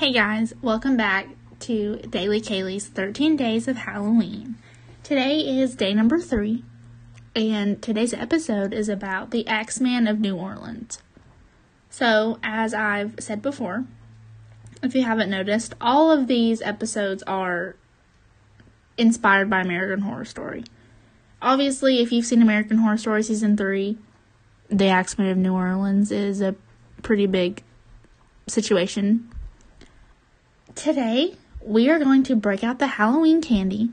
Hey guys, welcome back to Daily Kaylee's 13 Days of Halloween. Today is day number 3, and today's episode is about the Axeman of New Orleans. So, as I've said before, if you haven't noticed, all of these episodes are inspired by American Horror Story. Obviously, if you've seen American Horror Story Season 3, the Axeman of New Orleans is a pretty big situation. Today, we are going to break out the Halloween candy,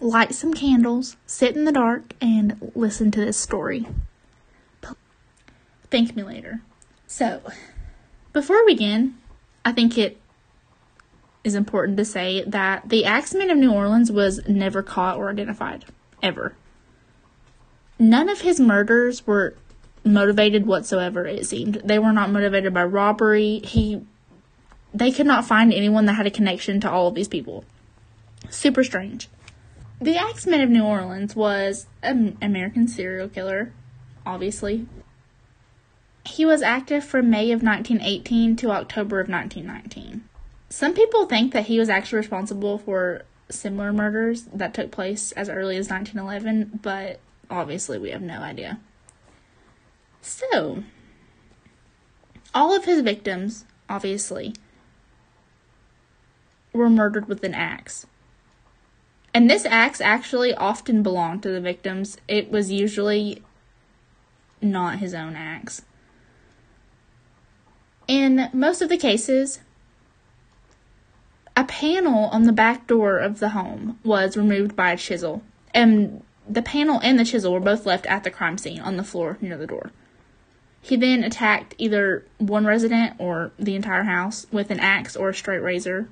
light some candles, sit in the dark, and listen to this story. Thank me later. So, before we begin, I think it is important to say that the Axeman of New Orleans was never caught or identified, ever. None of his murders were motivated whatsoever, it seemed. They were not motivated by robbery. They could not find anyone that had a connection to all of these people. Super strange. The Axeman of New Orleans was an American serial killer, obviously. He was active from May of 1918 to October of 1919. Some people think that he was actually responsible for similar murders that took place as early as 1911, but obviously we have no idea. So, all of his victims, obviously, were murdered with an axe. And this axe actually often belonged to the victims. It was usually not his own axe. In most of the cases, a panel on the back door of the home was removed by a chisel. And the panel and the chisel were both left at the crime scene on the floor near the door. He then attacked either one resident or the entire house with an axe or a straight razor,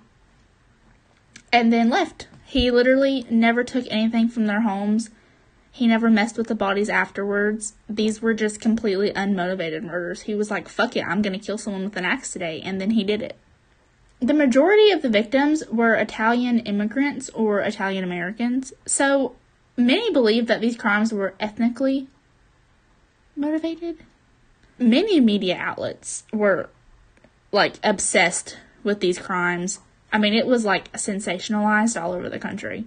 and then left. He literally never took anything from their homes. He never messed with the bodies afterwards. These were just completely unmotivated murders. He was like, fuck it, I'm going to kill someone with an axe today, and then he did it. The majority of the victims were Italian immigrants or Italian Americans, so many believe that these crimes were ethnically motivated. Many media outlets were, obsessed with these crimes. I mean, it was, sensationalized all over the country.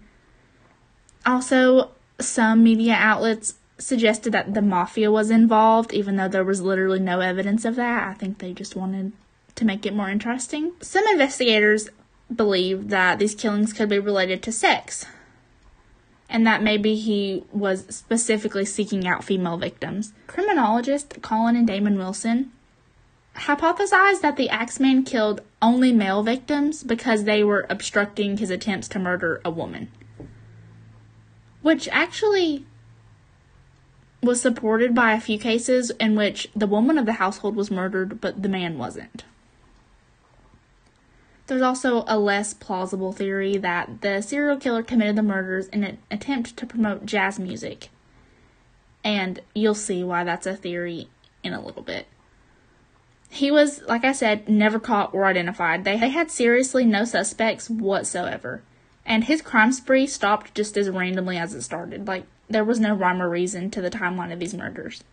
Also, some media outlets suggested that the mafia was involved, even though there was literally no evidence of that. I think they just wanted to make it more interesting. Some investigators believe that these killings could be related to sex, and that maybe he was specifically seeking out female victims. Criminologist Colin and Damon Wilson hypothesized that the Axeman killed only male victims because they were obstructing his attempts to murder a woman, which actually was supported by a few cases in which the woman of the household was murdered, but the man wasn't. There's also a less plausible theory that the serial killer committed the murders in an attempt to promote jazz music. And you'll see why that's a theory in a little bit. He was, like I said, never caught or identified. They had seriously no suspects whatsoever. And his crime spree stopped just as randomly as it started. There was no rhyme or reason to the timeline of these murders.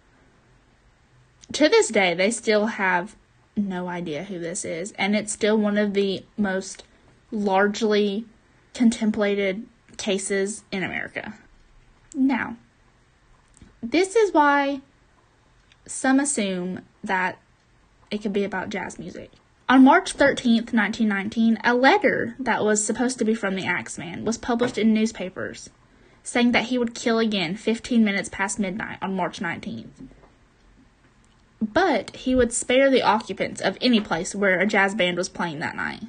To this day, they still have no idea who this is, and it's still one of the most largely contemplated cases in America. Now, this is why some assume that it could be about jazz music. On March 13th, 1919, a letter that was supposed to be from the Axeman was published in newspapers saying that he would kill again 15 minutes past midnight on March 19th. But he would spare the occupants of any place where a jazz band was playing that night.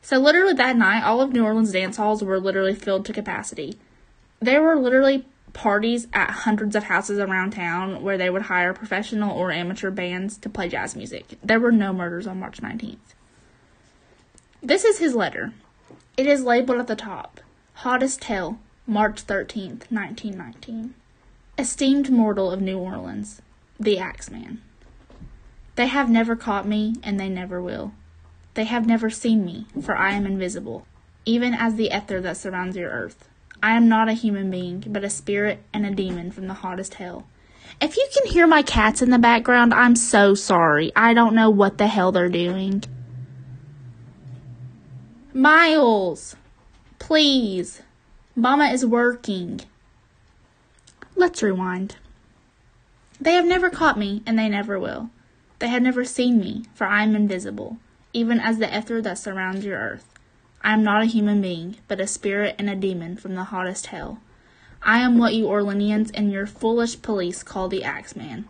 So literally that night, all of New Orleans dance halls were literally filled to capacity. There were literally parties at hundreds of houses around town where they would hire professional or amateur bands to play jazz music. There were no murders on March 19th. This is his letter. It is labeled at the top, Hottest Tale, March 13th, 1919. Esteemed mortal of New Orleans. The Axeman. They have never caught me, and they never will. They have never seen me, for I am invisible, even as the ether that surrounds your earth. I am not a human being, but a spirit and a demon from the hottest hell. If you can hear my cats in the background, I'm so sorry. I don't know what the hell they're doing. Miles, please. Mama is working. Let's rewind. They have never caught me, and they never will. They have never seen me, for I am invisible, even as the ether that surrounds your earth. I am not a human being, but a spirit and a demon from the hottest hell. I am what you Orleanians and your foolish police call the Axeman.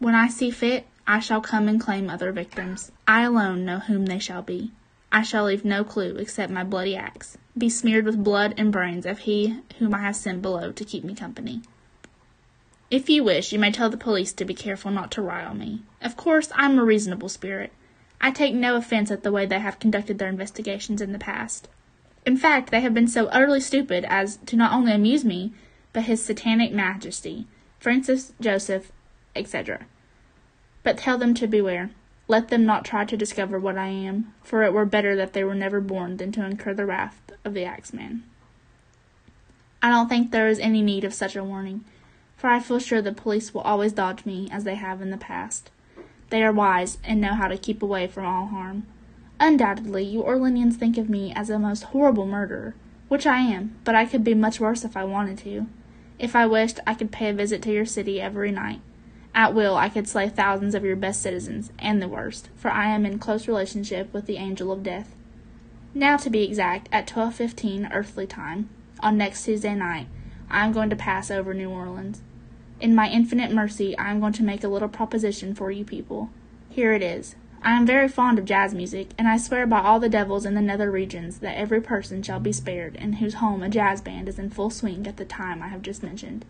When I see fit, I shall come and claim other victims. I alone know whom they shall be. I shall leave no clue except my bloody axe, besmeared with blood and brains of he whom I have sent below to keep me company. If you wish, you may tell the police to be careful not to rile me. Of course, I'm a reasonable spirit. I take no offense at the way they have conducted their investigations in the past. In fact, they have been so utterly stupid as to not only amuse me, but his satanic majesty, Francis, Joseph, etc. But tell them to beware. Let them not try to discover what I am, for it were better that they were never born than to incur the wrath of the Axeman. I don't think there is any need of such a warning, for I feel sure the police will always dodge me as they have in the past. They are wise and know how to keep away from all harm. Undoubtedly, you Orleanians think of me as a most horrible murderer, which I am, but I could be much worse if I wanted to. If I wished, I could pay a visit to your city every night. At will, I could slay thousands of your best citizens, and the worst, for I am in close relationship with the angel of death. Now, to be exact, at 12:15 earthly time, on next Tuesday night, I am going to pass over New Orleans. In my infinite mercy, I am going to make a little proposition for you people. Here it is. I am very fond of jazz music, and I swear by all the devils in the nether regions that every person shall be spared in whose home a jazz band is in full swing at the time I have just mentioned.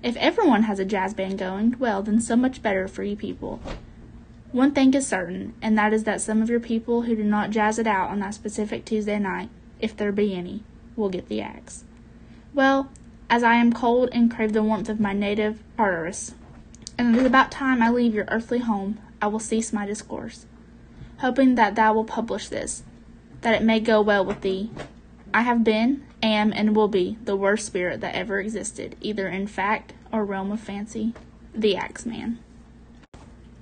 If everyone has a jazz band going, well, then so much better for you people. One thing is certain, and that is that some of your people who do not jazz it out on that specific Tuesday night, if there be any, will get the axe. Well, as I am cold and crave the warmth of my native Tartarus, and it is about time I leave your earthly home, I will cease my discourse, hoping that thou wilt publish this, that it may go well with thee. I have been, am, and will be the worst spirit that ever existed, either in fact or realm of fancy, the Axeman.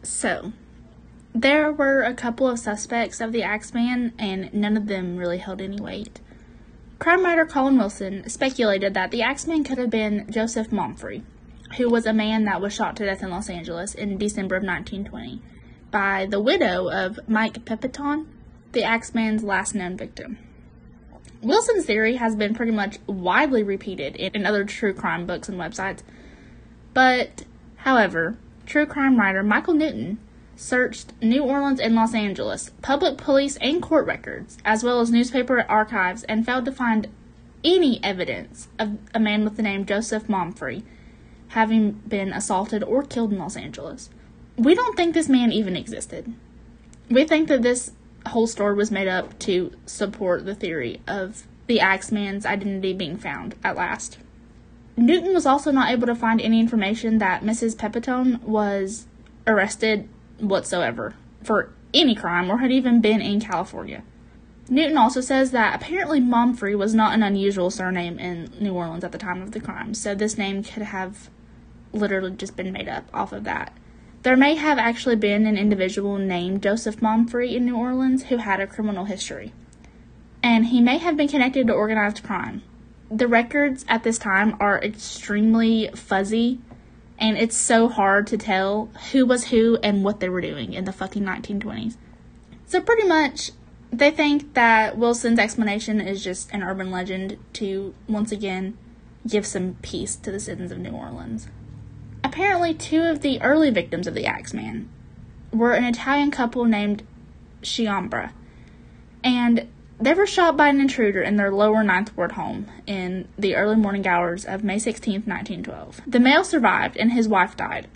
So, there were a couple of suspects of the Axeman, and none of them really held any weight. Crime writer Colin Wilson speculated that the Axeman could have been Joseph Mumfrey, who was a man that was shot to death in Los Angeles in December of 1920 by the widow of Mike Pepitone, the Axeman's last known victim. Wilson's theory has been pretty much widely repeated in other true crime books and websites, but, however, true crime writer Michael Newton searched New Orleans and Los Angeles, public police and court records, as well as newspaper archives, and failed to find any evidence of a man with the name Joseph Mumfrey having been assaulted or killed in Los Angeles. We don't think this man even existed. We think that this whole story was made up to support the theory of the Axeman's identity being found at last. Newton was also not able to find any information that Mrs. Pepitone was arrested whatsoever for any crime or had even been in California. Newton also says that apparently Mumfrey was not an unusual surname in New Orleans at the time of the crime, so this name could have literally just been made up off of that. There may have actually been an individual named Joseph Mumfrey in New Orleans who had a criminal history, and he may have been connected to organized crime. The records at this time are extremely fuzzy, and it's so hard to tell who was who and what they were doing in the fucking 1920s. So pretty much, they think that Wilson's explanation is just an urban legend to, once again, give some peace to the citizens of New Orleans. Apparently, two of the early victims of the Axeman were an Italian couple named Ciambra, and they were shot by an intruder in their lower Ninth Ward home in the early morning hours of May 16, 1912. The male survived, and his wife died.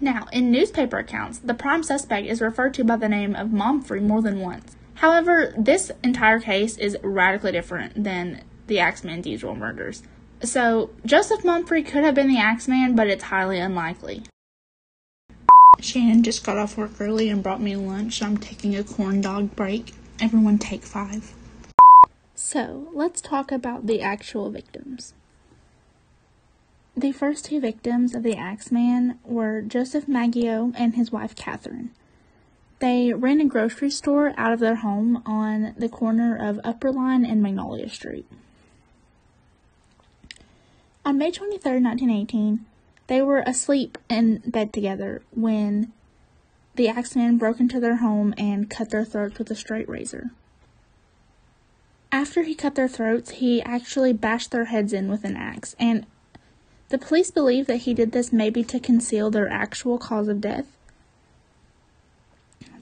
Now, in newspaper accounts, the prime suspect is referred to by the name of Mumfrey more than once. However, this entire case is radically different than the Axeman's usual murders. So, Joseph Mumfrey could have been the Axeman, but it's highly unlikely. Shannon just got off work early and brought me lunch, so I'm taking a corn dog break. Everyone take 5. So, let's talk about the actual victims. The first two victims of the Axeman were Joseph Maggio and his wife Catherine. They ran a grocery store out of their home on the corner of Upper Line and Magnolia Street. On May 23rd, 1918, they were asleep in bed together when the Axeman broke into their home and cut their throats with a straight razor. After he cut their throats, he actually bashed their heads in with an axe, and the police believe that he did this maybe to conceal their actual cause of death.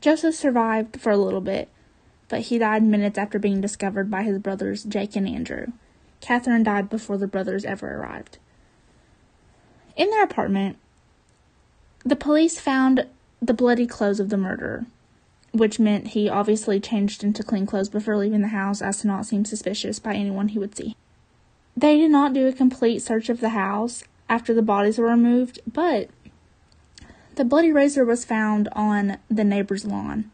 Joseph survived for a little bit, but he died minutes after being discovered by his brothers Jake and Andrew. Catherine died before the brothers ever arrived. In their apartment, the police found the bloody clothes of the murderer, which meant he obviously changed into clean clothes before leaving the house as to not seem suspicious by anyone he would see. They did not do a complete search of the house after the bodies were removed, but the bloody razor was found on the neighbor's lawn.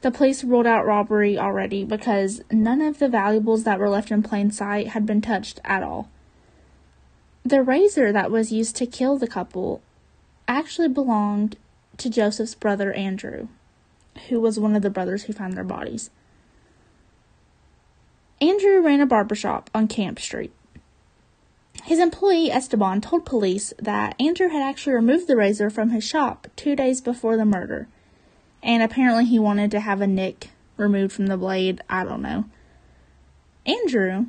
The police ruled out robbery already because none of the valuables that were left in plain sight had been touched at all. The razor that was used to kill the couple actually belonged to Joseph's brother Andrew, who was one of the brothers who found their bodies. Andrew ran a barbershop on Camp Street. His employee, Esteban, told police that Andrew had actually removed the razor from his shop 2 days before the murder, and apparently he wanted to have a nick removed from the blade. I don't know. Andrew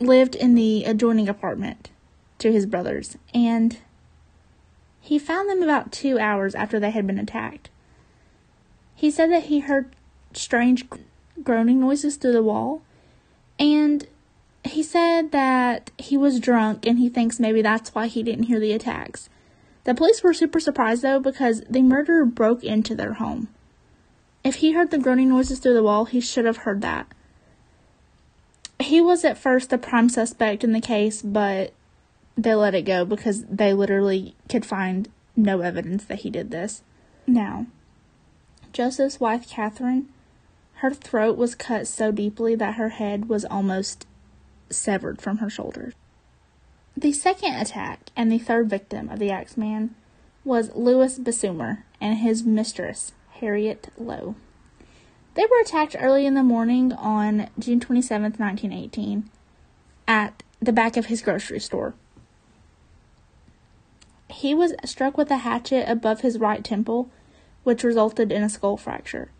lived in the adjoining apartment to his brothers, and he found them about 2 hours after they had been attacked. He said that he heard strange groaning noises through the wall, and he said that he was drunk and he thinks maybe that's why he didn't hear the attacks. The police were super surprised, though, because the murderer broke into their home. If he heard the groaning noises through the wall, he should have heard that. He was at first the prime suspect in the case, but they let it go because they literally could find no evidence that he did this. Now, Joseph's wife, Catherine, her throat was cut so deeply that her head was almost severed from her shoulders. The second attack and the third victim of the Axeman was Louis Besumer and his mistress, Harriet Lowe. They were attacked early in the morning on June 27, 1918, at the back of his grocery store. He was struck with a hatchet above his right temple, which resulted in a skull fracture.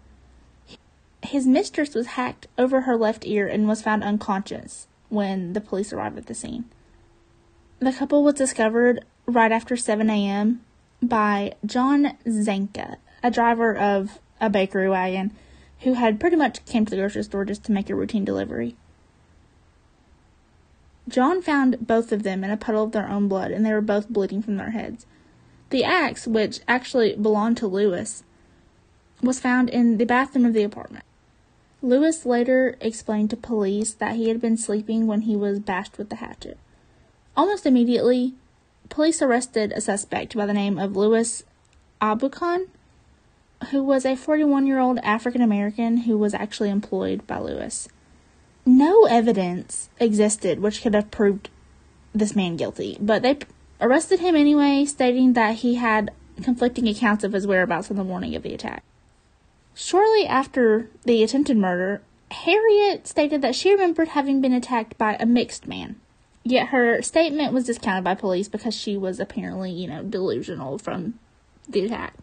His mistress was hacked over her left ear and was found unconscious when the police arrived at the scene. The couple was discovered right after 7 a.m. by John Zanca, a driver of a bakery wagon who had pretty much came to the grocery store just to make a routine delivery. John found both of them in a puddle of their own blood, and they were both bleeding from their heads. The axe, which actually belonged to Louis, was found in the bathroom of the apartment. Louis later explained to police that he had been sleeping when he was bashed with the hatchet. Almost immediately, police arrested a suspect by the name of Louis Abukan, who was a 41-year-old African-American who was actually employed by Louis. No evidence existed which could have proved this man guilty, but they arrested him anyway, stating that he had conflicting accounts of his whereabouts on the morning of the attack. Shortly after the attempted murder, Harriet stated that she remembered having been attacked by a mixed man. Yet her statement was discounted by police because she was apparently, delusional from the attack.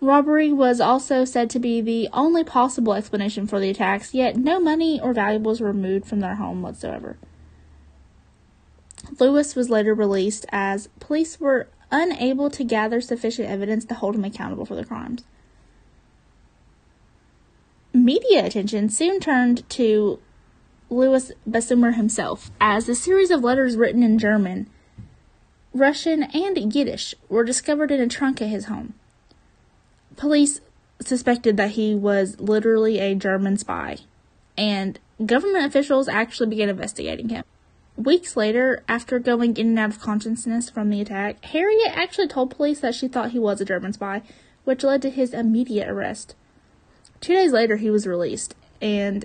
Robbery was also said to be the only possible explanation for the attacks, yet no money or valuables were removed from their home whatsoever. Louis was later released as police were unable to gather sufficient evidence to hold him accountable for the crimes. Media attention soon turned to Louis Besumer himself, as a series of letters written in German, Russian, and Yiddish were discovered in a trunk at his home. Police suspected that he was literally a German spy, and government officials actually began investigating him. Weeks later, after going in and out of consciousness from the attack, Harriet actually told police that she thought he was a German spy, which led to his immediate arrest. 2 days later, he was released, and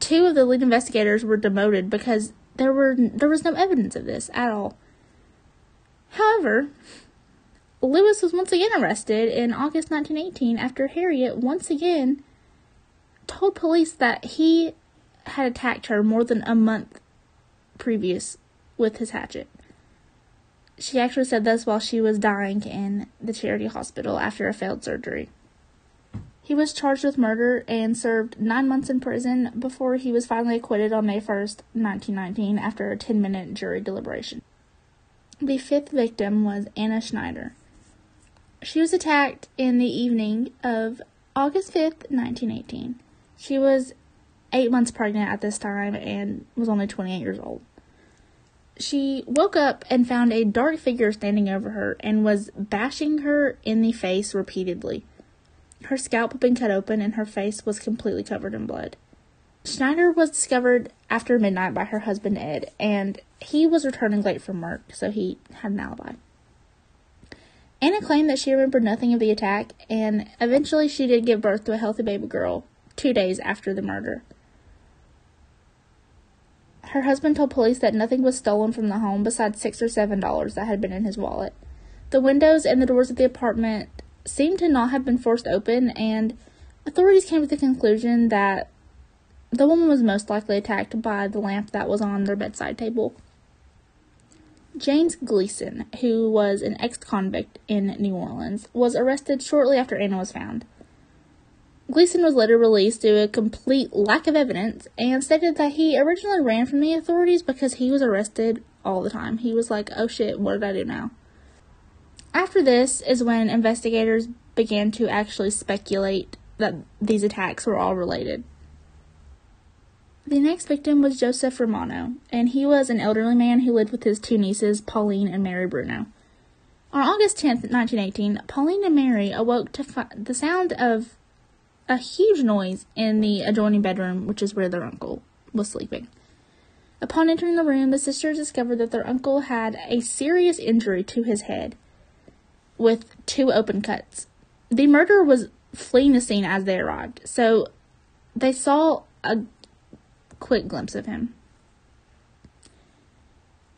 two of the lead investigators were demoted because there was no evidence of this at all. However, Louis was once again arrested in August 1918 after Harriet once again told police that he had attacked her more than a month previous with his hatchet. She actually said this while she was dying in the charity hospital after a failed surgery. He was charged with murder and served 9 months in prison before he was finally acquitted on May 1st, 1919, after a 10-minute jury deliberation. The fifth victim was Anna Schneider. She was attacked in the evening of August 5th, 1918. She was 8 months pregnant at this time and was only 28 years old. She woke up and found a dark figure standing over her and was bashing her in the face repeatedly. Her scalp had been cut open and her face was completely covered in blood. Schneider was discovered after midnight by her husband Ed, and he was returning late from work, so he had an alibi. Anna claimed that she remembered nothing of the attack, and eventually she did give birth to a healthy baby girl 2 days after the murder. Her husband told police that nothing was stolen from the home besides $6 or $7 that had been in his wallet. The windows and the doors of the apartment seemed to not have been forced open, and authorities came to the conclusion that the woman was most likely attacked by the lamp that was on their bedside table. James Gleason, who was an ex-convict in New Orleans, was arrested shortly after Anna was found. Gleason was later released due to a complete lack of evidence and stated that he originally ran from the authorities because he was arrested all the time. He was like, oh shit, what did I do now? After this is when investigators began to actually speculate that these attacks were all related. The next victim was Joseph Romano, and he was an elderly man who lived with his two nieces, Pauline and Mary Bruno. On August 10th, 1918, Pauline and Mary awoke to the sound of a huge noise in the adjoining bedroom, which is where their uncle was sleeping. Upon entering the room, the sisters discovered that their uncle had a serious injury to his head with 2 open cuts. The murderer was fleeing the scene as they arrived, so they saw a quick glimpse of him.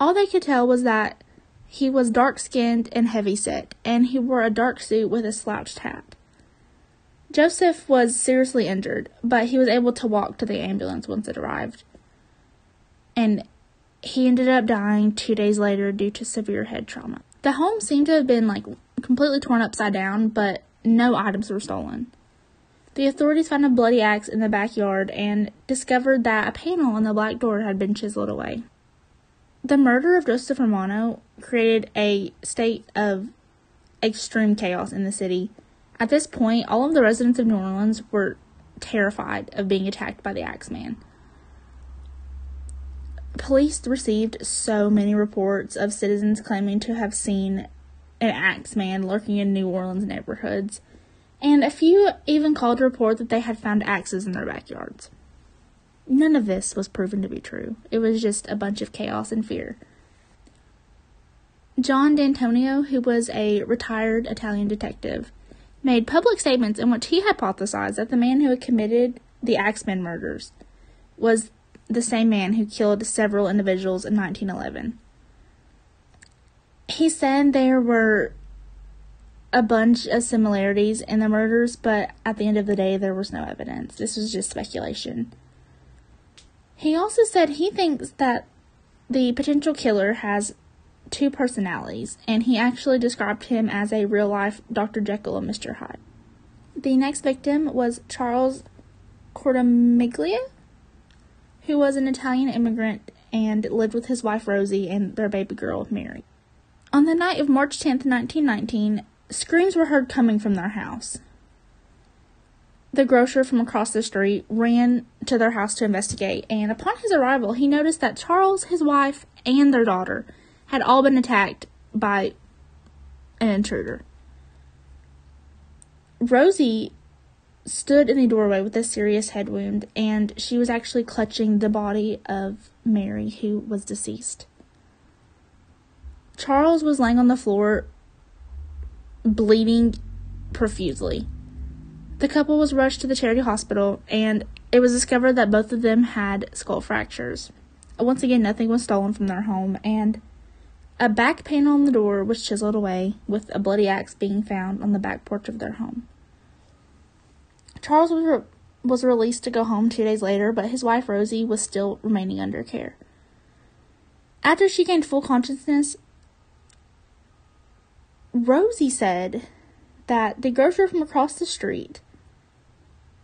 All they could tell was that he was dark-skinned and heavy-set, and he wore a dark suit with a slouched hat. Joseph was seriously injured, but he was able to walk to the ambulance once it arrived, and he ended up dying 2 days later due to severe head trauma. The home seemed to have been completely torn upside down, but no items were stolen. The authorities found a bloody axe in the backyard and discovered that a panel on the black door had been chiseled away. The murder of Joseph Romano created a state of extreme chaos in the city. At this point, all of the residents of New Orleans were terrified of being attacked by the Axeman. Police received so many reports of citizens claiming to have seen an Axeman lurking in New Orleans neighborhoods, and a few even called to report that they had found axes in their backyards. None of this was proven to be true. It was just a bunch of chaos and fear. John D'Antonio, who was a retired Italian detective, made public statements in which he hypothesized that the man who had committed the Axeman murders was the same man who killed several individuals in 1911. He said there were a bunch of similarities in the murders, but at the end of the day, there was no evidence. This was just speculation. He also said he thinks that the potential killer has 2 personalities, and he actually described him as a real-life Dr. Jekyll and Mr. Hyde. The next victim was Charles Cortomiglia, who was an Italian immigrant and lived with his wife Rosie and their baby girl Mary. On the night of March 10th, 1919, screams were heard coming from their house. The grocer from across the street ran to their house to investigate, and upon his arrival, he noticed that Charles, his wife, and their daughter had all been attacked by an intruder. Rosie stood in the doorway with a serious head wound, and she was actually clutching the body of Mary, who was deceased. Charles was laying on the floor, bleeding profusely. The couple was rushed to the charity hospital, and it was discovered that both of them had skull fractures. Once again, nothing was stolen from their home, and A back panel on the door was chiseled away, with a bloody axe being found on the back porch of their home. Charles was released to go home 2 days later, but his wife Rosie was still remaining under care. After she gained full consciousness, Rosie said that the grocer from across the street,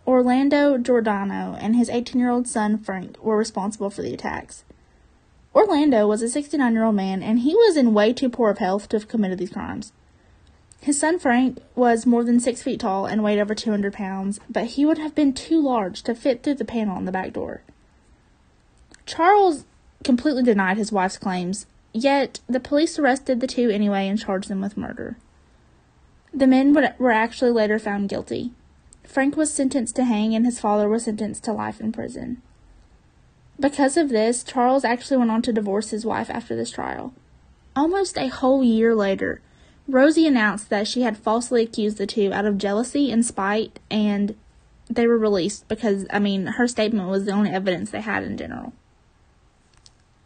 Orlando Giordano, and his 18-year-old son Frank were responsible for the attacks. Orlando was a 69-year-old man, and he was in way too poor of health to have committed these crimes. His son Frank was more than 6 feet tall and weighed over 200 pounds, but he would have been too large to fit through the panel on the back door. Charles completely denied his wife's claims, yet the police arrested the two anyway and charged them with murder. The men were actually later found guilty. Frank was sentenced to hang, and his father was sentenced to life in prison. Because of this, Charles actually went on to divorce his wife after this trial. Almost a whole year later, Rosie announced that she had falsely accused the two out of jealousy and spite, and they were released because, her statement was the only evidence they had in general.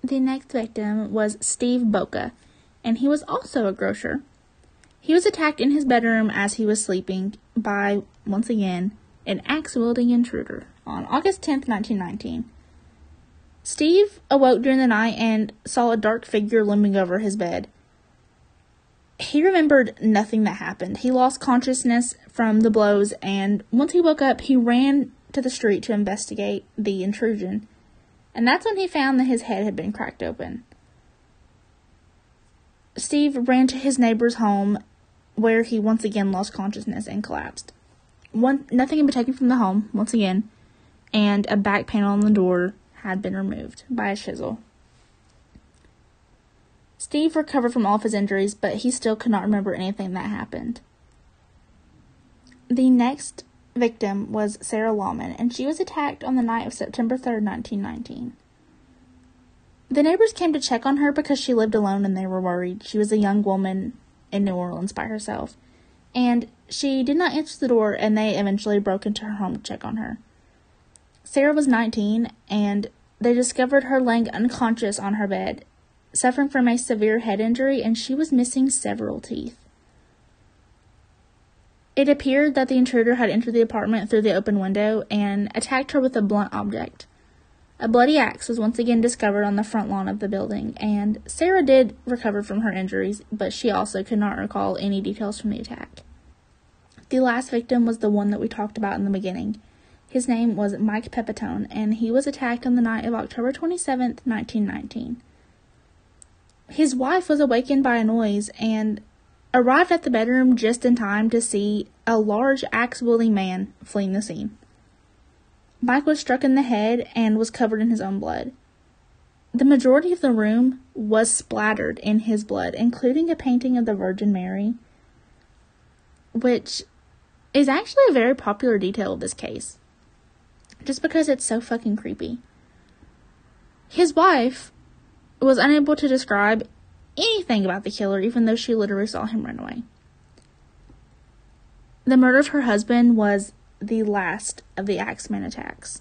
The next victim was Steve Boca, and he was also a grocer. He was attacked in his bedroom as he was sleeping by, once again, an axe-wielding intruder on August 10th, 1919. Steve awoke during the night and saw a dark figure looming over his bed. He remembered nothing that happened. He lost consciousness from the blows, and once he woke up, he ran to the street to investigate the intrusion. And that's when he found that his head had been cracked open. Steve ran to his neighbor's home, where he once again lost consciousness and collapsed. Nothing had been taken from the home, once again, and a back panel on the door had been removed by a chisel. Steve recovered from all of his injuries, but he still could not remember anything that happened. The next victim was Sarah Lawman, and she was attacked on the night of September 3rd, 1919. The neighbors came to check on her because she lived alone and they were worried. She was a young woman in New Orleans by herself, and she did not answer the door, and they eventually broke into her home to check on her. Sarah was 19, and they discovered her laying unconscious on her bed, suffering from a severe head injury, and she was missing several teeth. It appeared that the intruder had entered the apartment through the open window and attacked her with a blunt object. A bloody axe was once again discovered on the front lawn of the building, and Sarah did recover from her injuries, but she also could not recall any details from the attack. The last victim was the one that we talked about in the beginning. His name was Mike Pepitone, and he was attacked on the night of October 27th, 1919. His wife was awakened by a noise and arrived at the bedroom just in time to see a large axe-wielding man fleeing the scene. Mike was struck in the head and was covered in his own blood. The majority of the room was splattered in his blood, including a painting of the Virgin Mary, which is actually a very popular detail of this case, just because it's so fucking creepy. His wife was unable to describe anything about the killer, even though she literally saw him run away. The murder of her husband was the last of the Axeman attacks.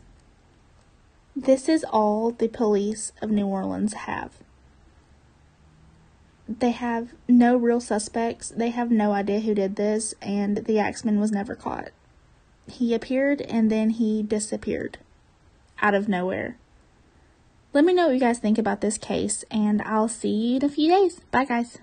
This is all the police of New Orleans have. They have no real suspects, they have no idea who did this, and the Axeman was never caught. He appeared and then he disappeared out of nowhere. Let me know what you guys think about this case, and I'll see you in a few days. Bye, guys.